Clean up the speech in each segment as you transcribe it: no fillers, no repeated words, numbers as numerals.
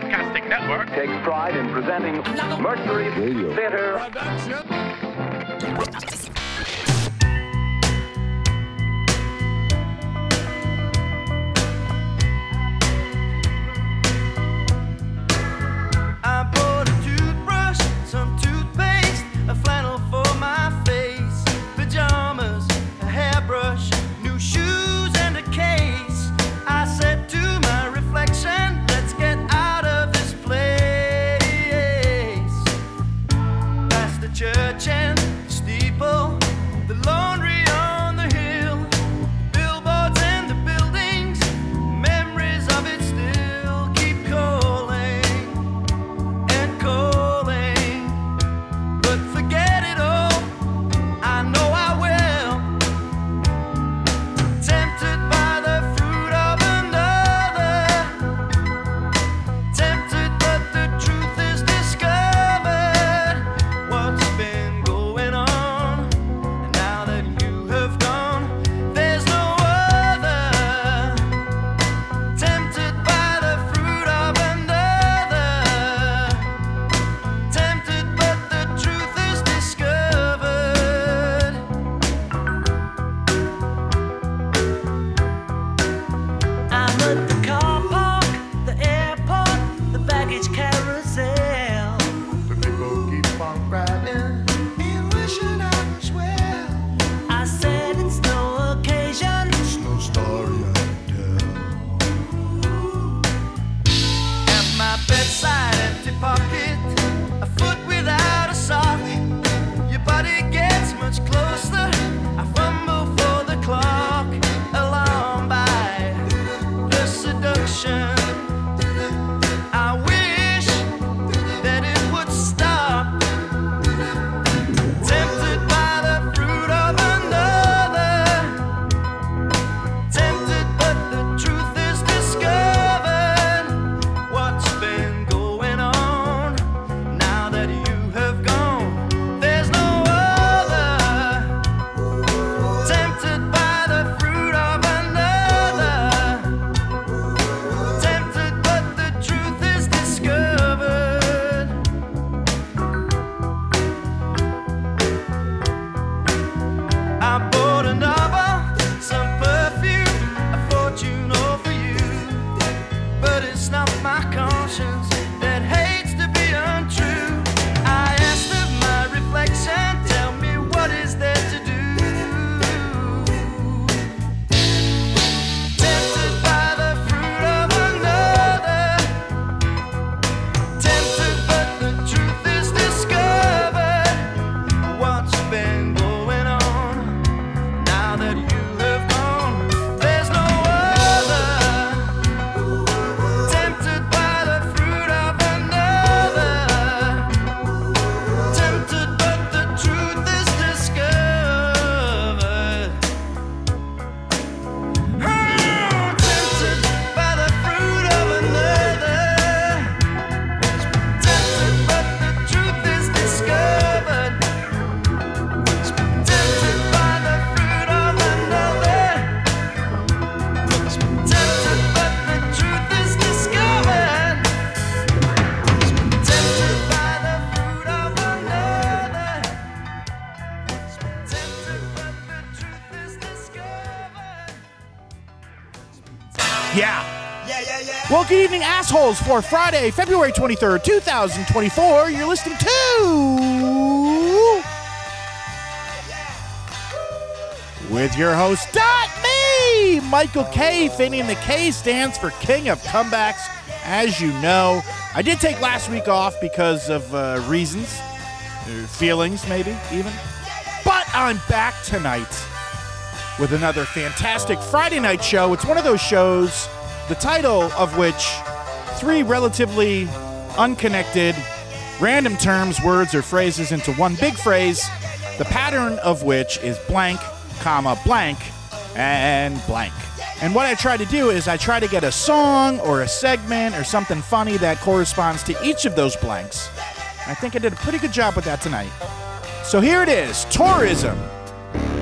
Broadcasting Network takes pride in presenting Mercury Theater. I bought a toothbrush, some toothpaste, a flannel for my face, pajamas, a hairbrush, new shoes and a case. I said to my reflection, let's get out of this place. Past the church and the steeple, the laundry on the hill, billboards and the buildings, memories of it still keep calling and calling. But forget it all, I know I will. Tempted by the fruit of another, tempted but the truth is discovered. What's been going on, and now that you have gone, there's no other. Tempted by the fruit of another, tempted but the truth is discovered. I'm at the car park, the airport, the baggage carousel. The people keep on riding and wishing I was well. I said it's no occasion, It's no story I tell. At my bedside, empty pocket, a foot without a sock. Your body gets much closer. I fumble for the clock, alarmed by the seduction. I wish that it would stop. Tempted by the fruit of another, tempted but the truth is discovered. What's been going on, now that you have gone, there's no other. Tempted by the fruit of another, tempted but the truth is discovered. I bought a novel, some perfume, a fortune over you. But it's not my conscience that hates to be untrue. I asked of my reflection, tell me what is there to do. Tempted by the fruit of another, tempted but the truth is discovered. What's been going on, now that you have gone, there's no other. Tempted by the fruit of another, tempted but the truth is discovered. Tempted by the fruit of another, tempted but the truth is discovered. Tempted by the fruit of another, tempted but the truth is discovered. Tempted by the fruit of another, tempted but the truth is discovered. Well, good evening, assholes, for Friday, February 23rd, 2024. You're listening to... with your host, me, Michael K. Finney, and the K stands for King of Comebacks, as you know. I did take last week off because of reasons, feelings maybe, even. But I'm back tonight with another fantastic Friday night show. It's one of those shows, the title of which three relatively unconnected random terms, words, or phrases into one big phrase, the pattern of which is blank, comma, blank, and blank. And what I try to do is I try to get a song or a segment or something funny that corresponds to each of those blanks. I think I did a pretty good job with that tonight. So here it is, tourism,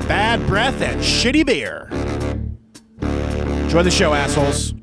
bad breath, and shitty beer. Enjoy the show, assholes.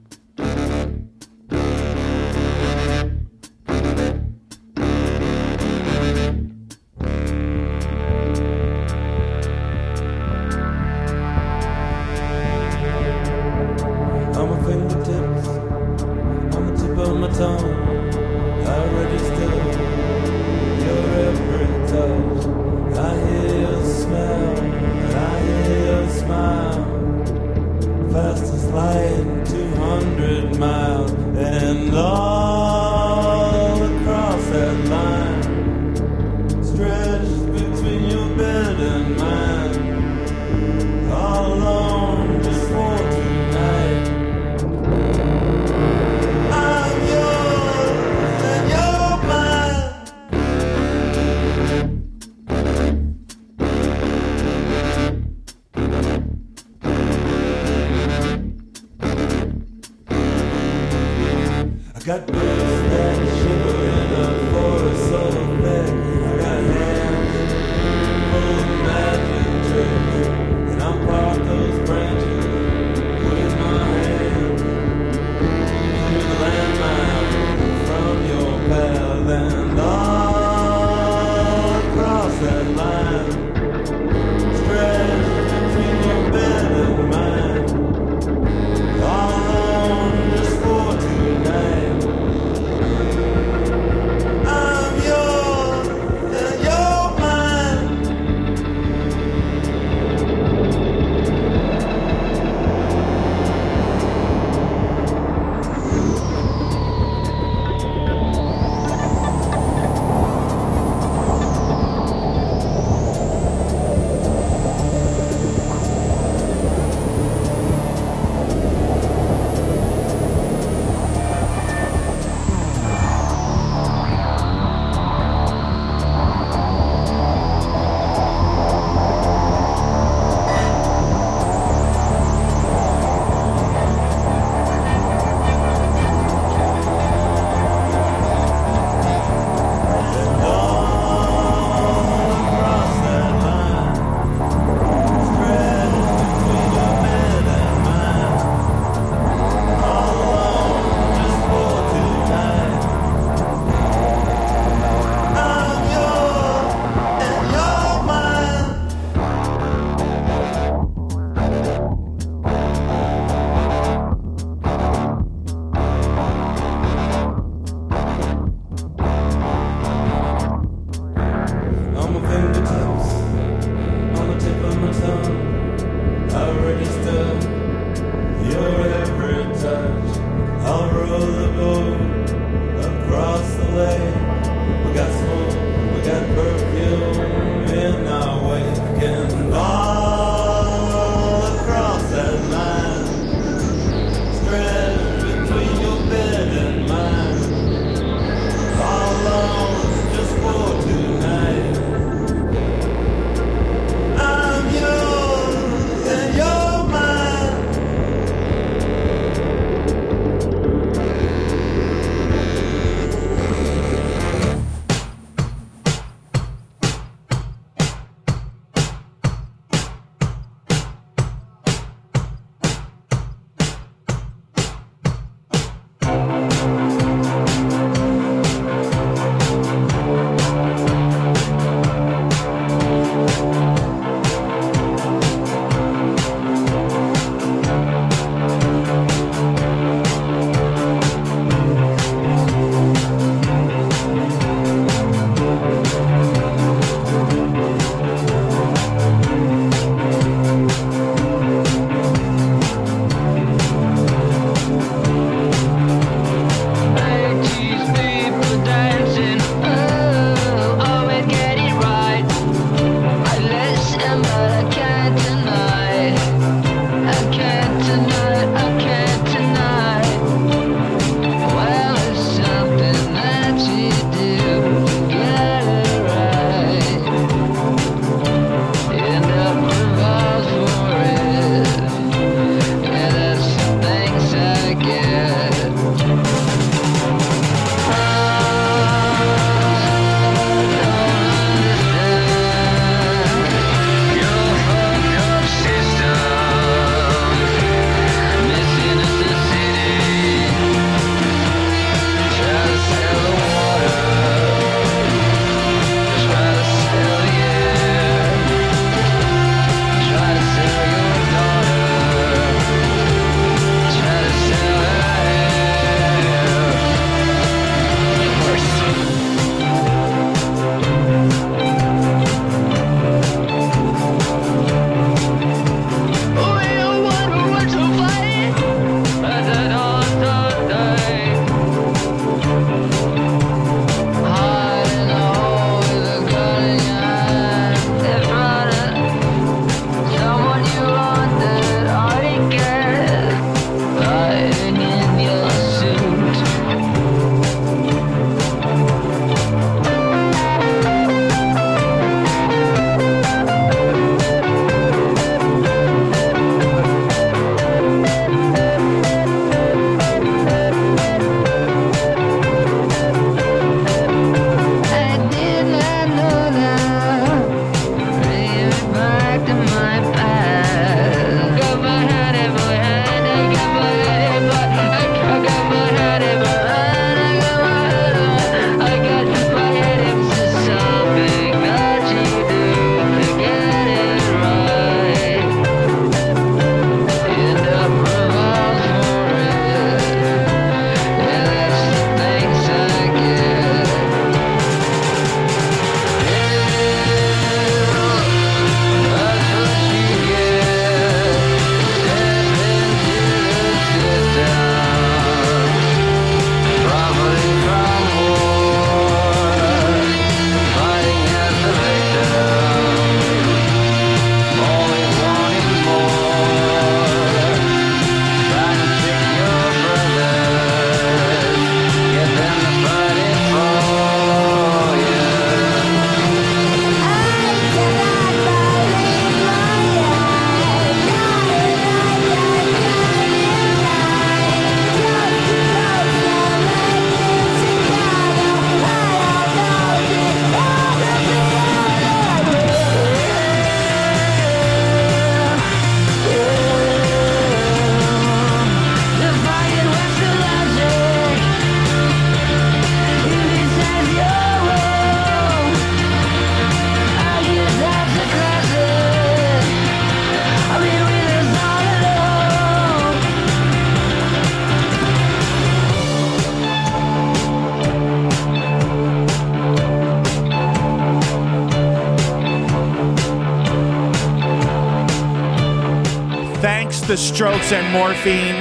Thanks the Strokes and Morphine.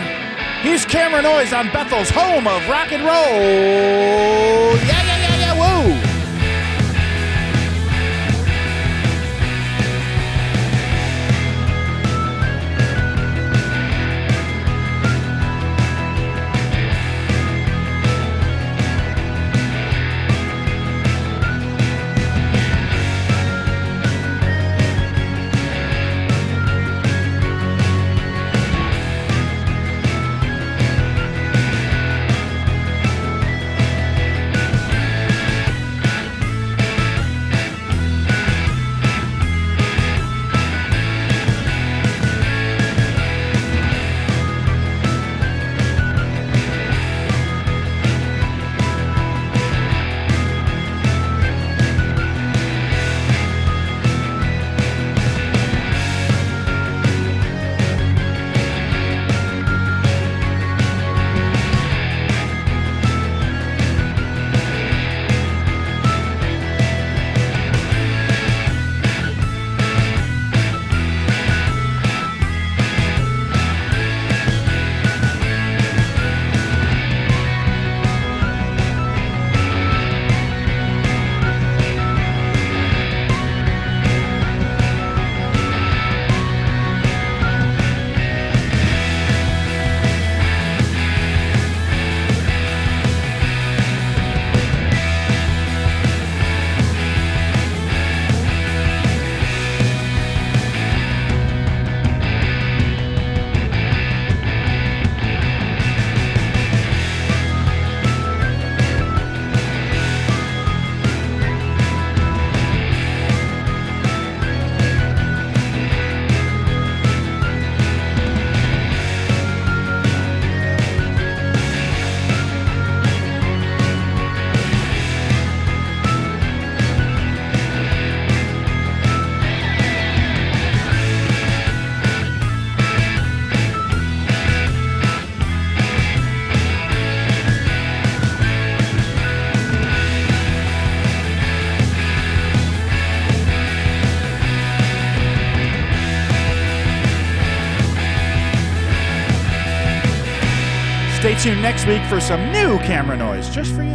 Here's Cameron Noyes on Bethel's home of rock and roll. Yeah, yeah, yeah, yeah, woo! See you next week for some new Cameron Noyes just for you.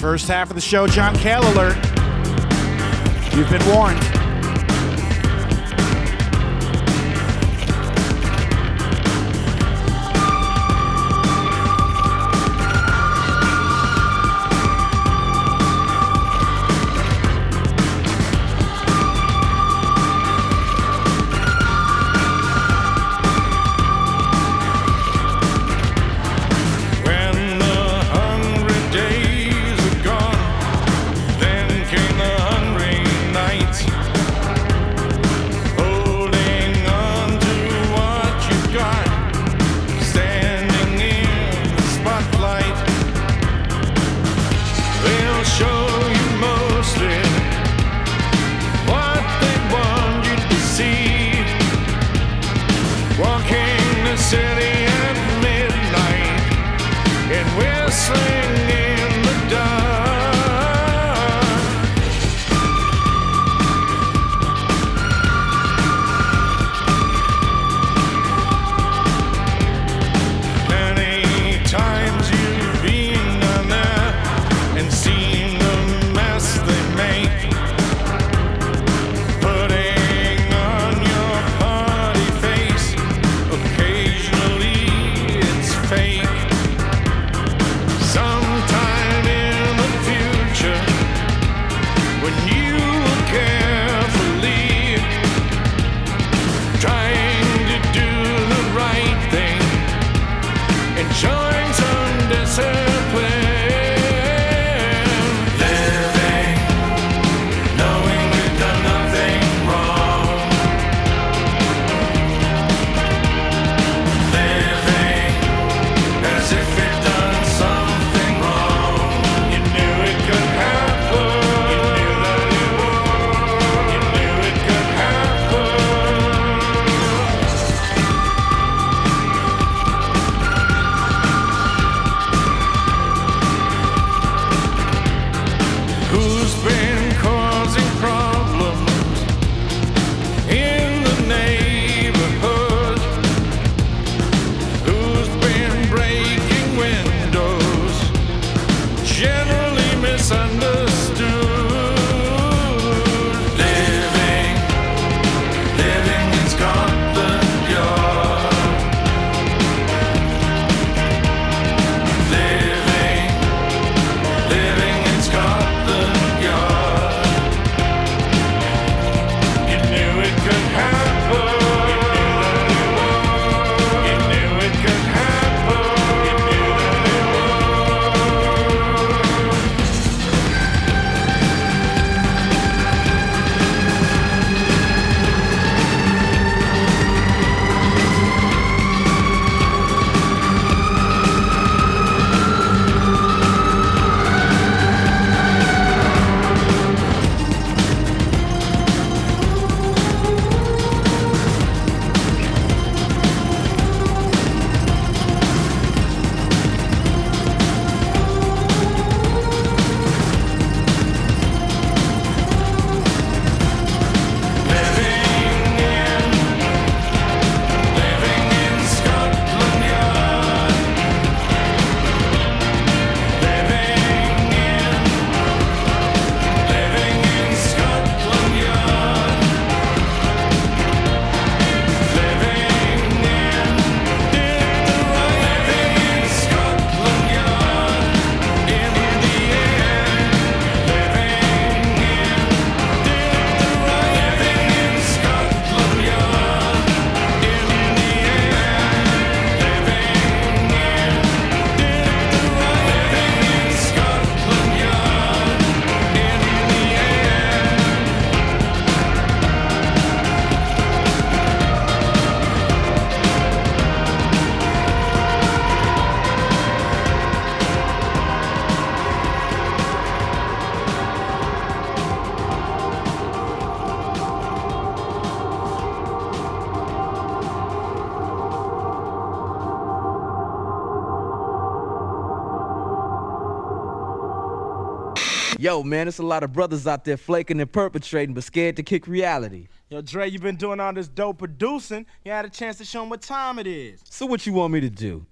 First half of the show, John Cale alert. You've been warned. Yo, man, it's a lot of brothers out there flaking and perpetrating, but scared to kick reality. Yo, Dre, you been doing all this dope producing. You had a chance to show them what time it is. So what you want me to do?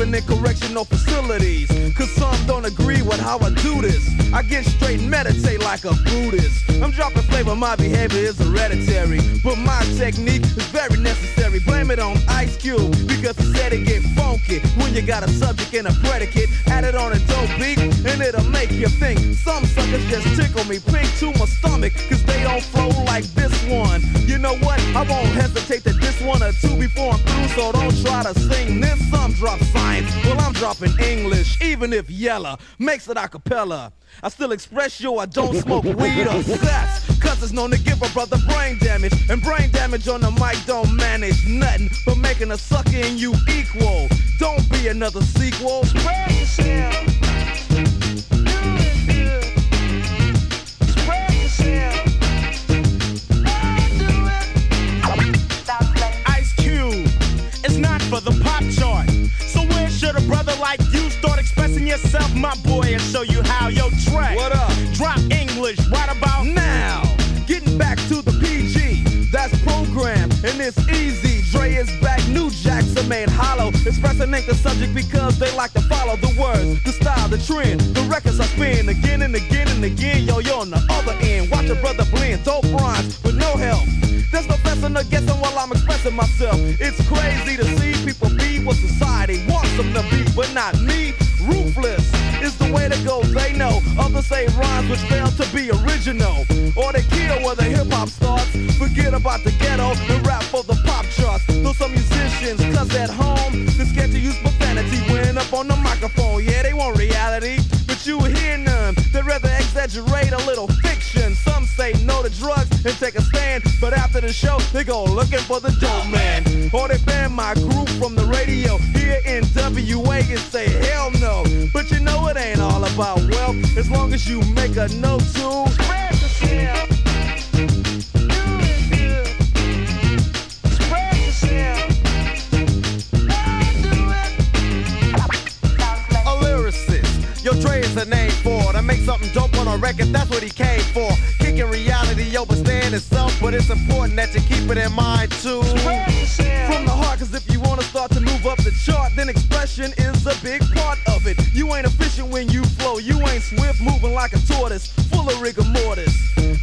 In correctional facilities, cause some don't agree with how I do this. I get straight and meditate like a Buddhist. I'm dropping flavor, my behavior is hereditary, but my technique is very necessary. Blame it on Ice Cube, because he said it get funky when you got a subject and a predicate. Add it on a dope beat and it'll make you think. Some suckers just tickle me pink to my stomach, cause they don't flow like this one. You know what, I won't hesitate to diss one or two before I'm through, so don't try to sing this. Some drop science, well, I'm dropping English, even if Yella makes it a cappella. I still express, yo, I don't smoke weed or sex, cause it's known to give a brother brain damage, and brain damage on the mic don't manage nothing but making a sucker and you equal. Don't be another sequel. Spread yourself. Do it good. Spread yourself. Don't do it. Stop playing. Ice Cube, it's not for the pop chart. Should a brother like you start expressing yourself, my boy, and show you how? Yo, Dre, what up? Drop English right about now. Getting back to the PG, that's programmed, and it's easy. Dre is back, new Jackson made hollow. Expressing ain't the subject because they like to follow the words, the style, the trend. The records I spin again and again and again. Yo, you're on the other end. Watch a brother blend, dope rhymes with no help. There's no fessing or guessing while I'm expressing myself. It's crazy to see people be what society wants them to be, but not me. Ruthless is the way to go, they know. Others say rhymes which fail to be original, or they kill where the hip-hop starts. Forget about the ghetto and rap for the pop charts. Though some musicians, cuz at home, they're scared to use profanity when up on the microphone. Yeah, they want reality, but you hear none. They'd rather exaggerate a little fiction. Some say no to drugs and take a stand, but after the show, they go looking for the dope man. Or they ban my group from the radio here in WA and say hell no. But you know it ain't all about wealth, as long as you make a note to spread yourself. Do it good. Spread yourself. Yo, Dre is the name for it. I make something dope on a record, that's what he came for. Kicking reality, yo, but staying itself. But it's important that you keep it in mind, too. From the heart, cause if you wanna start to move up the chart, then expression is a big part of it. You ain't efficient when you flow, you ain't swift, moving like a tortoise, full of rigor mortis.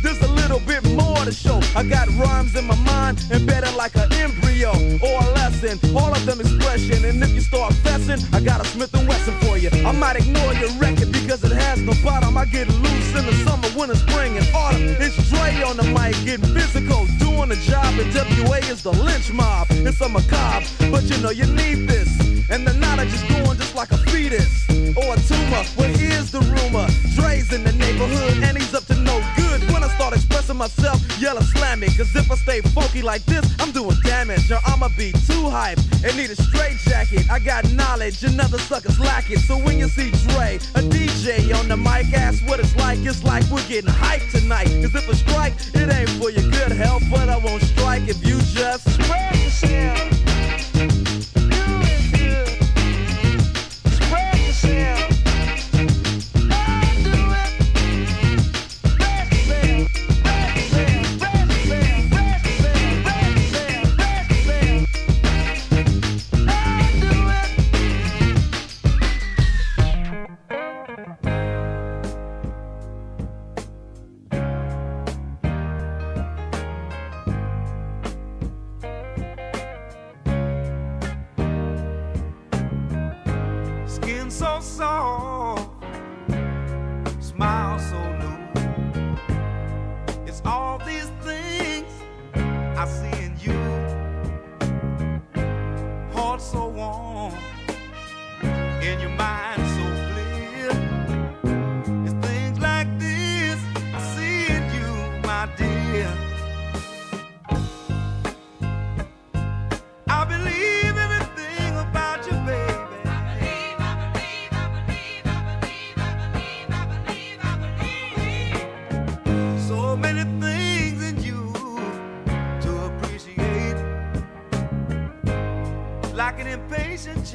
There's a little bit more to show. I got rhymes in my mind, embedded like an embryo or a lesson. All of them expression, and if you start fessing, I got a Smith & Wesson for you. I might ignore your record because it has no bottom. I get loose in the summer, winter, spring, and autumn. It's Dre on the mic, getting physical, doing the job. And WA is the lynch mob. It's a macabre, but you know you need this. And the knowledge is going just like a fetus or a tumor. Well, here's the rumor. Dre's in the neighborhood, and he's up to no good. When I start expressing myself, yell and slam it, cause if I stay funky like this, I'm doing damage. Or I'ma be too hype and need a straight jacket. I got knowledge, another sucker's lack it. So when you see Dre, a DJ on the mic, ask what it's like. It's like we're getting hyped tonight, cause if I strike, it ain't for your good health. But I won't strike if you just spread yourself. Do it good. Spread yourself.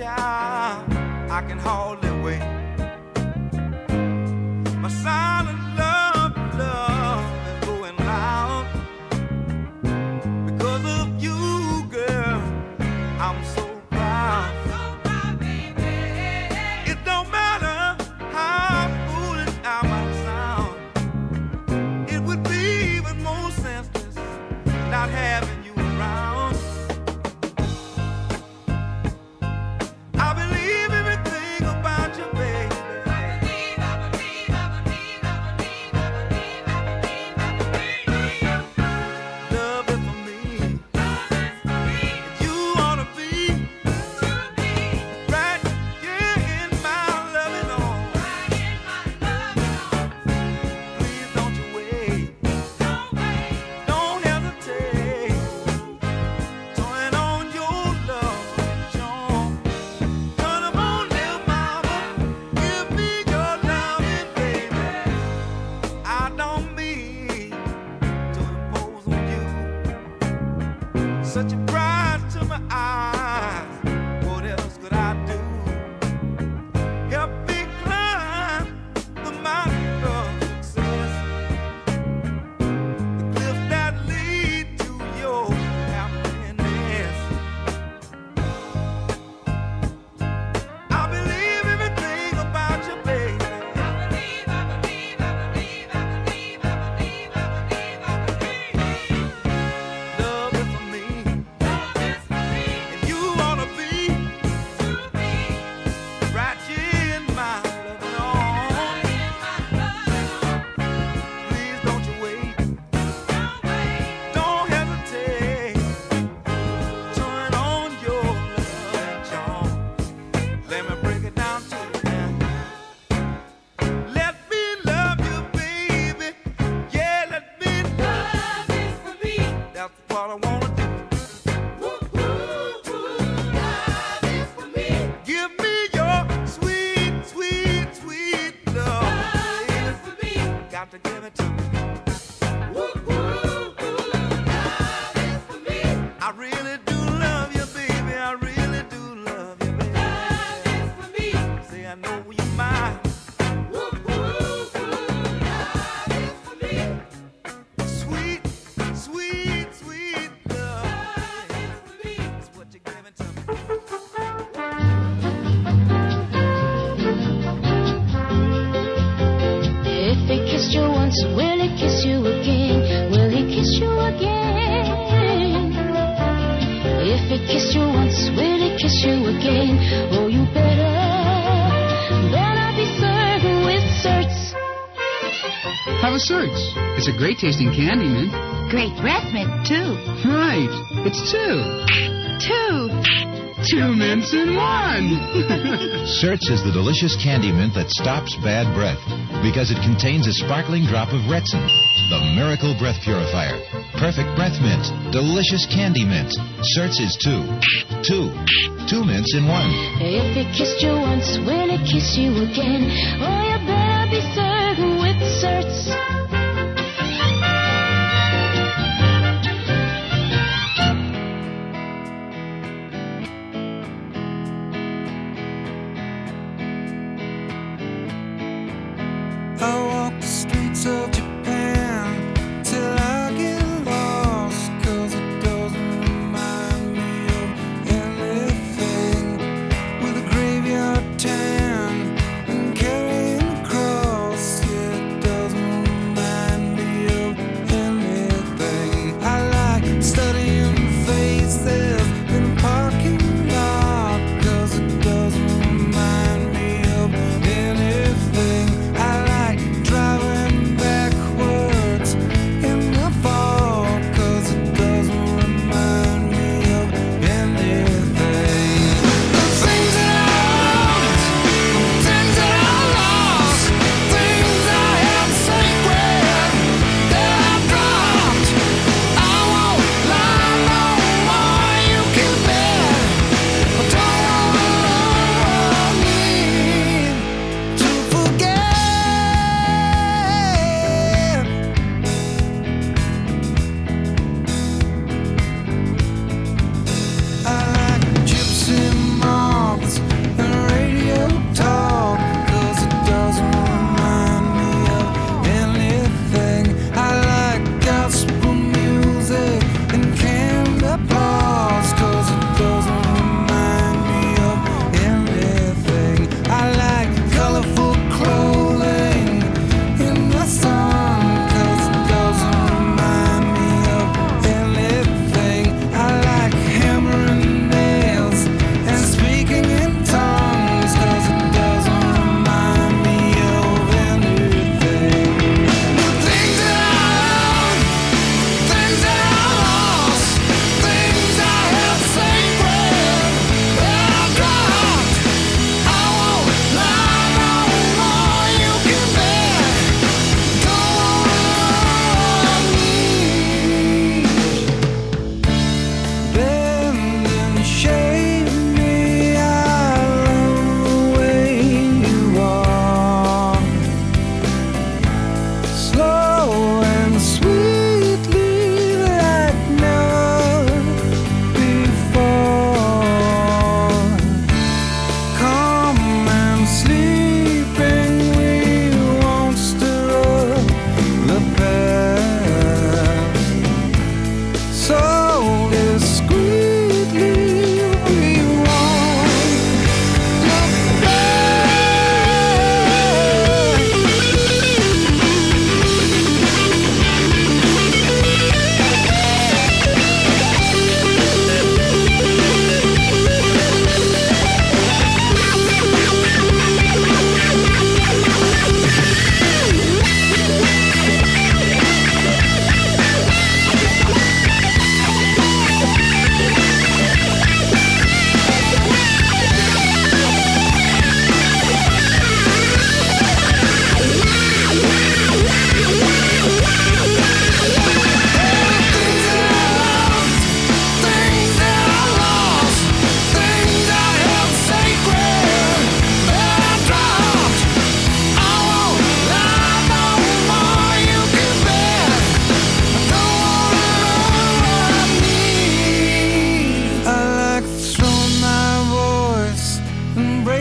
child, I can hardly wait. My silent love is going loud. Because of you, girl, I'm so proud. I'm so proud, baby. It don't matter how foolish I might sound. It would be even more senseless not having. It's a great tasting candy, man. Great breath mint, too. Right. It's two. Two. 2 mints in one. Certs is the delicious candy mint that stops bad breath because it contains a sparkling drop of retsin, the miracle breath purifier. Perfect breath mint. Delicious candy mint. Certs is two. Two mints in one. If it kissed you once, will it kiss you again? Oh, you better be certain with Certs.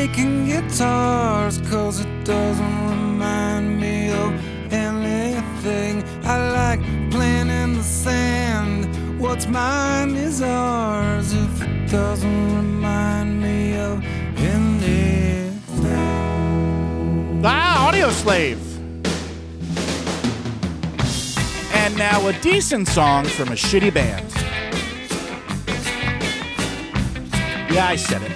breaking guitars, 'cause it doesn't remind me of anything. I like playing in the sand. What's mine is ours if it doesn't remind me of anything. Audioslave. And now a decent song from a shitty band. Yeah, I said it.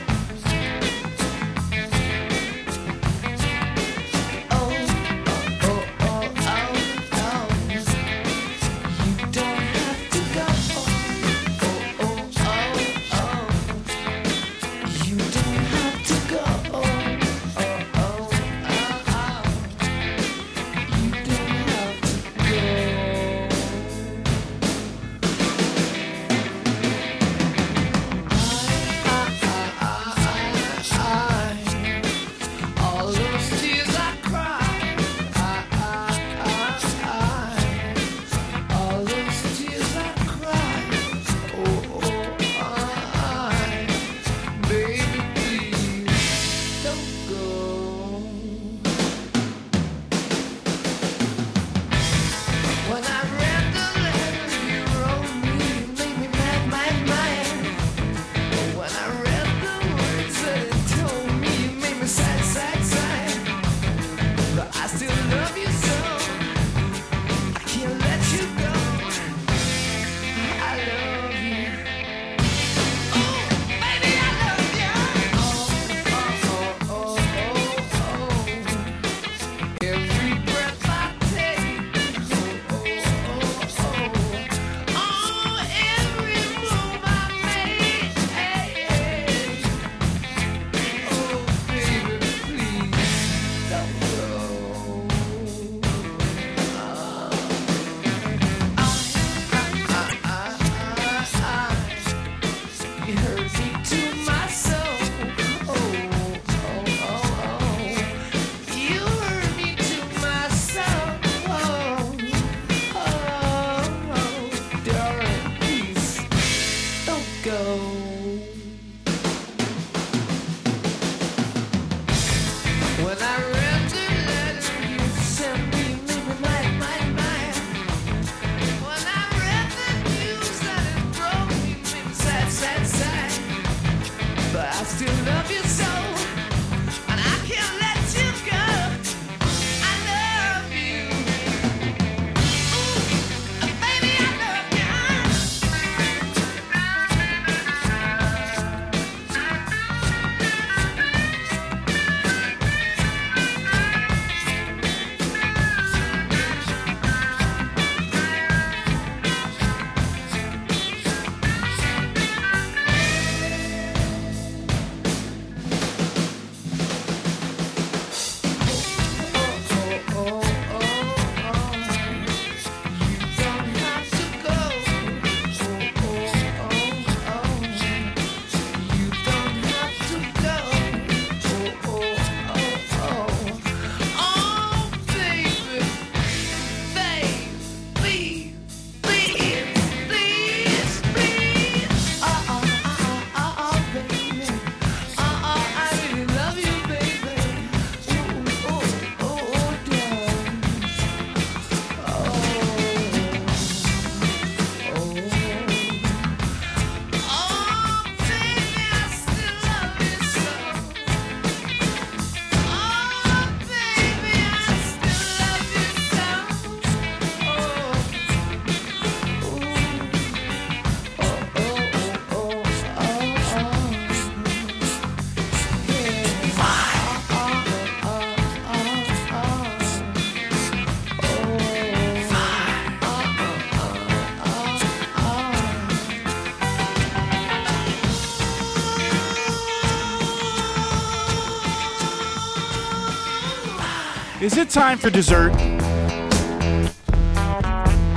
Is it time for dessert?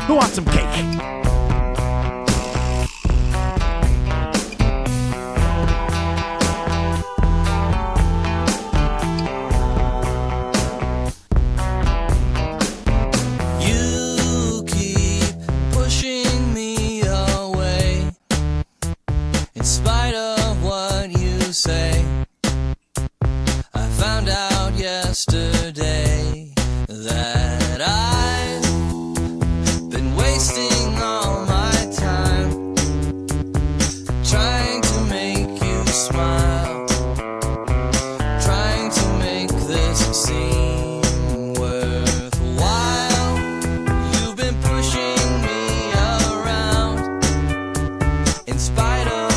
Who wants some cake? You keep pushing me away, in spite of what you say. found out yesterday that I've been wasting all my time trying to make you smile, trying to make this seem worthwhile. You've been pushing me around in spite of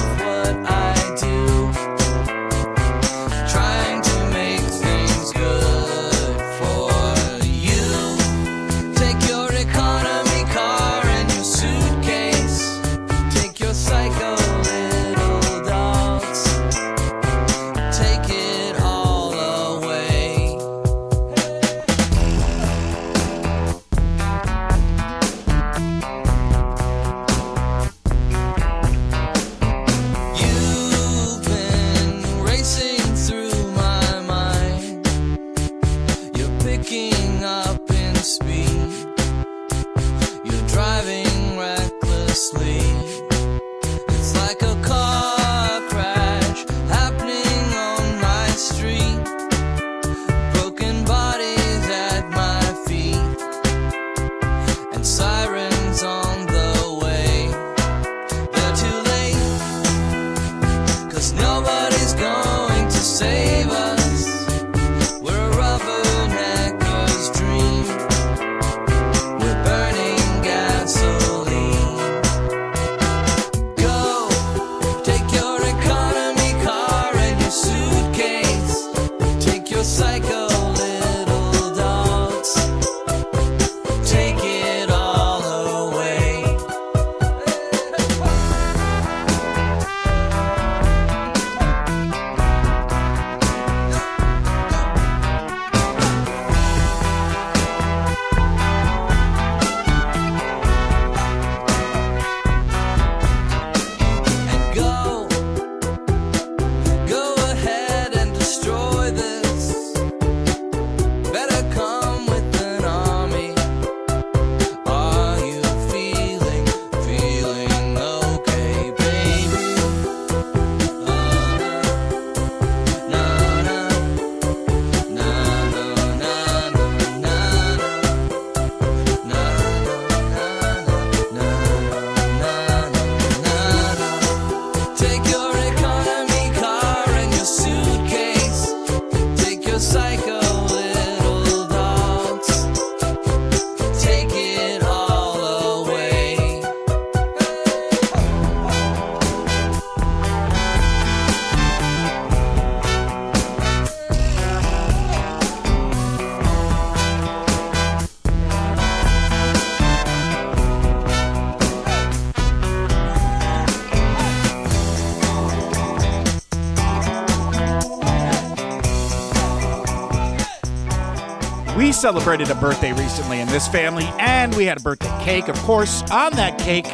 celebrated a birthday recently in this family, and we had a birthday cake, of course. On that cake,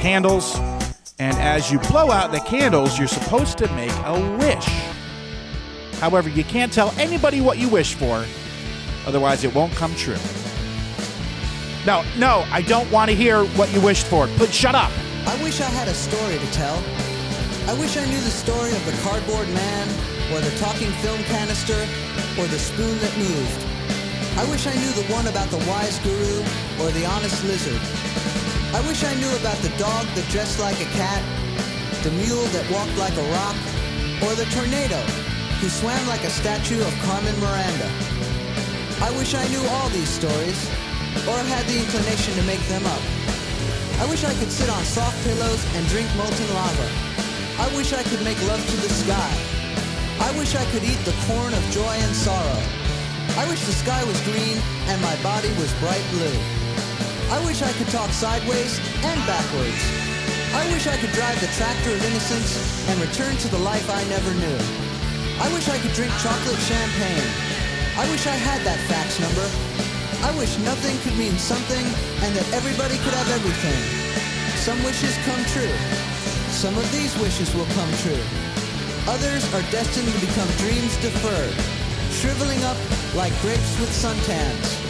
candles, and as you blow out the candles, you're supposed to make a wish. However, you can't tell anybody what you wish for, otherwise it won't come true. No, I don't want to hear what you wished for. But shut up. I wish I had a story to tell. I wish I knew the story of the cardboard man, or the talking film canister, or the spoon that moved. I wish I knew the one about the wise guru or the honest lizard. I wish I knew about the dog that dressed like a cat, the mule that walked like a rock, or the tornado who swam like a statue of Carmen Miranda. I wish I knew all these stories, or had the inclination to make them up. I wish I could sit on soft pillows and drink molten lava. I wish I could make love to the sky. I wish I could eat the corn of joy and sorrow. I wish the sky was green and my body was bright blue. I wish I could talk sideways and backwards. I wish I could drive the tractor of innocence and return to the life I never knew. I wish I could drink chocolate champagne. I wish I had that fax number. I wish nothing could mean something and that everybody could have everything. Some wishes come true. Some of these wishes will come true. Others are destined to become dreams deferred, shriveling up like grapes with suntans.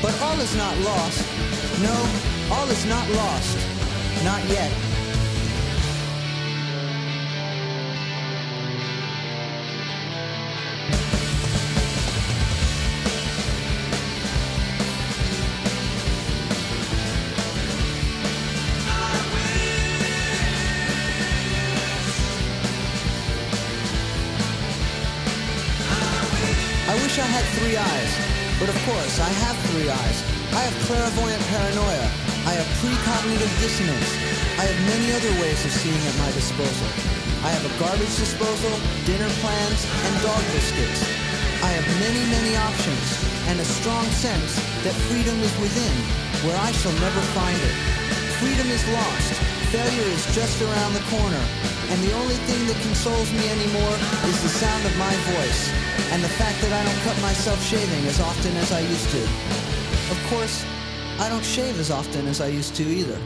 But all is not lost. No, all is not lost. Not yet. I wish I had three eyes, but of course I have three eyes. I have clairvoyant paranoia. I have precognitive dissonance. I have many other ways of seeing at my disposal. I have a garbage disposal, dinner plans, and dog biscuits. I have many, many options, and a strong sense that freedom is within, where I shall never find it. Freedom is lost. Failure is just around the corner, and the only thing that consoles me anymore is the sound of my voice, and the fact that I don't cut myself shaving as often as I used to. Of course, I don't shave as often as I used to either.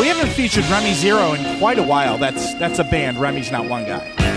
We haven't featured Remy Zero in quite a while. That's a band. Remy's not one guy. Back.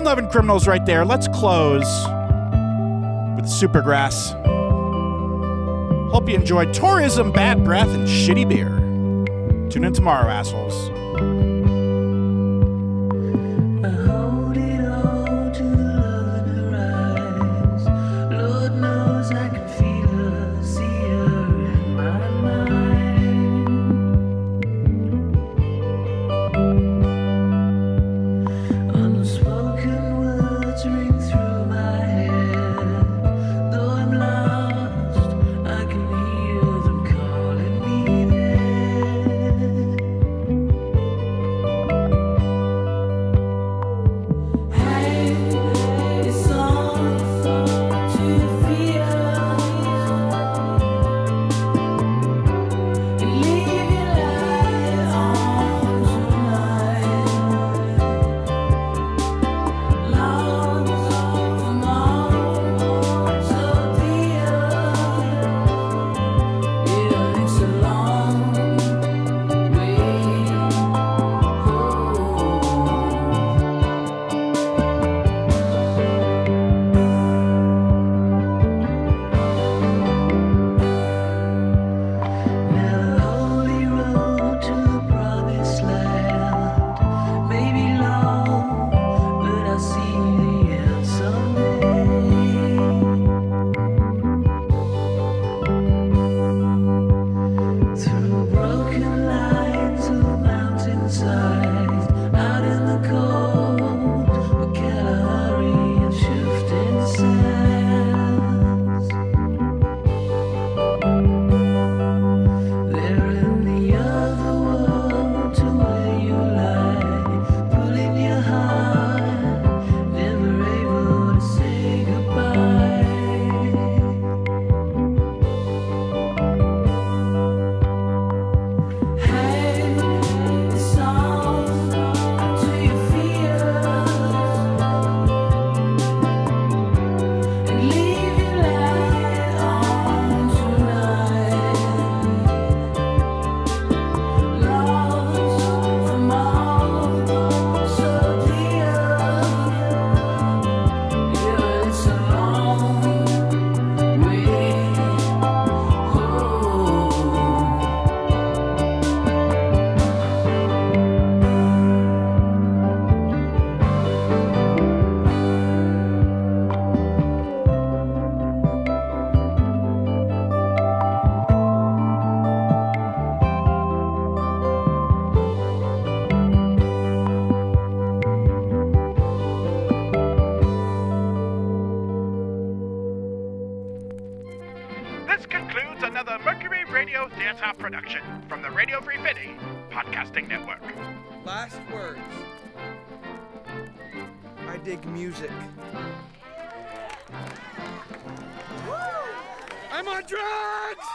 Fun-loving criminals right there. Let's close with Supergrass. Hope you enjoyed tourism, bad breath, and shitty beer. Tune in tomorrow, assholes. I'm on drugs!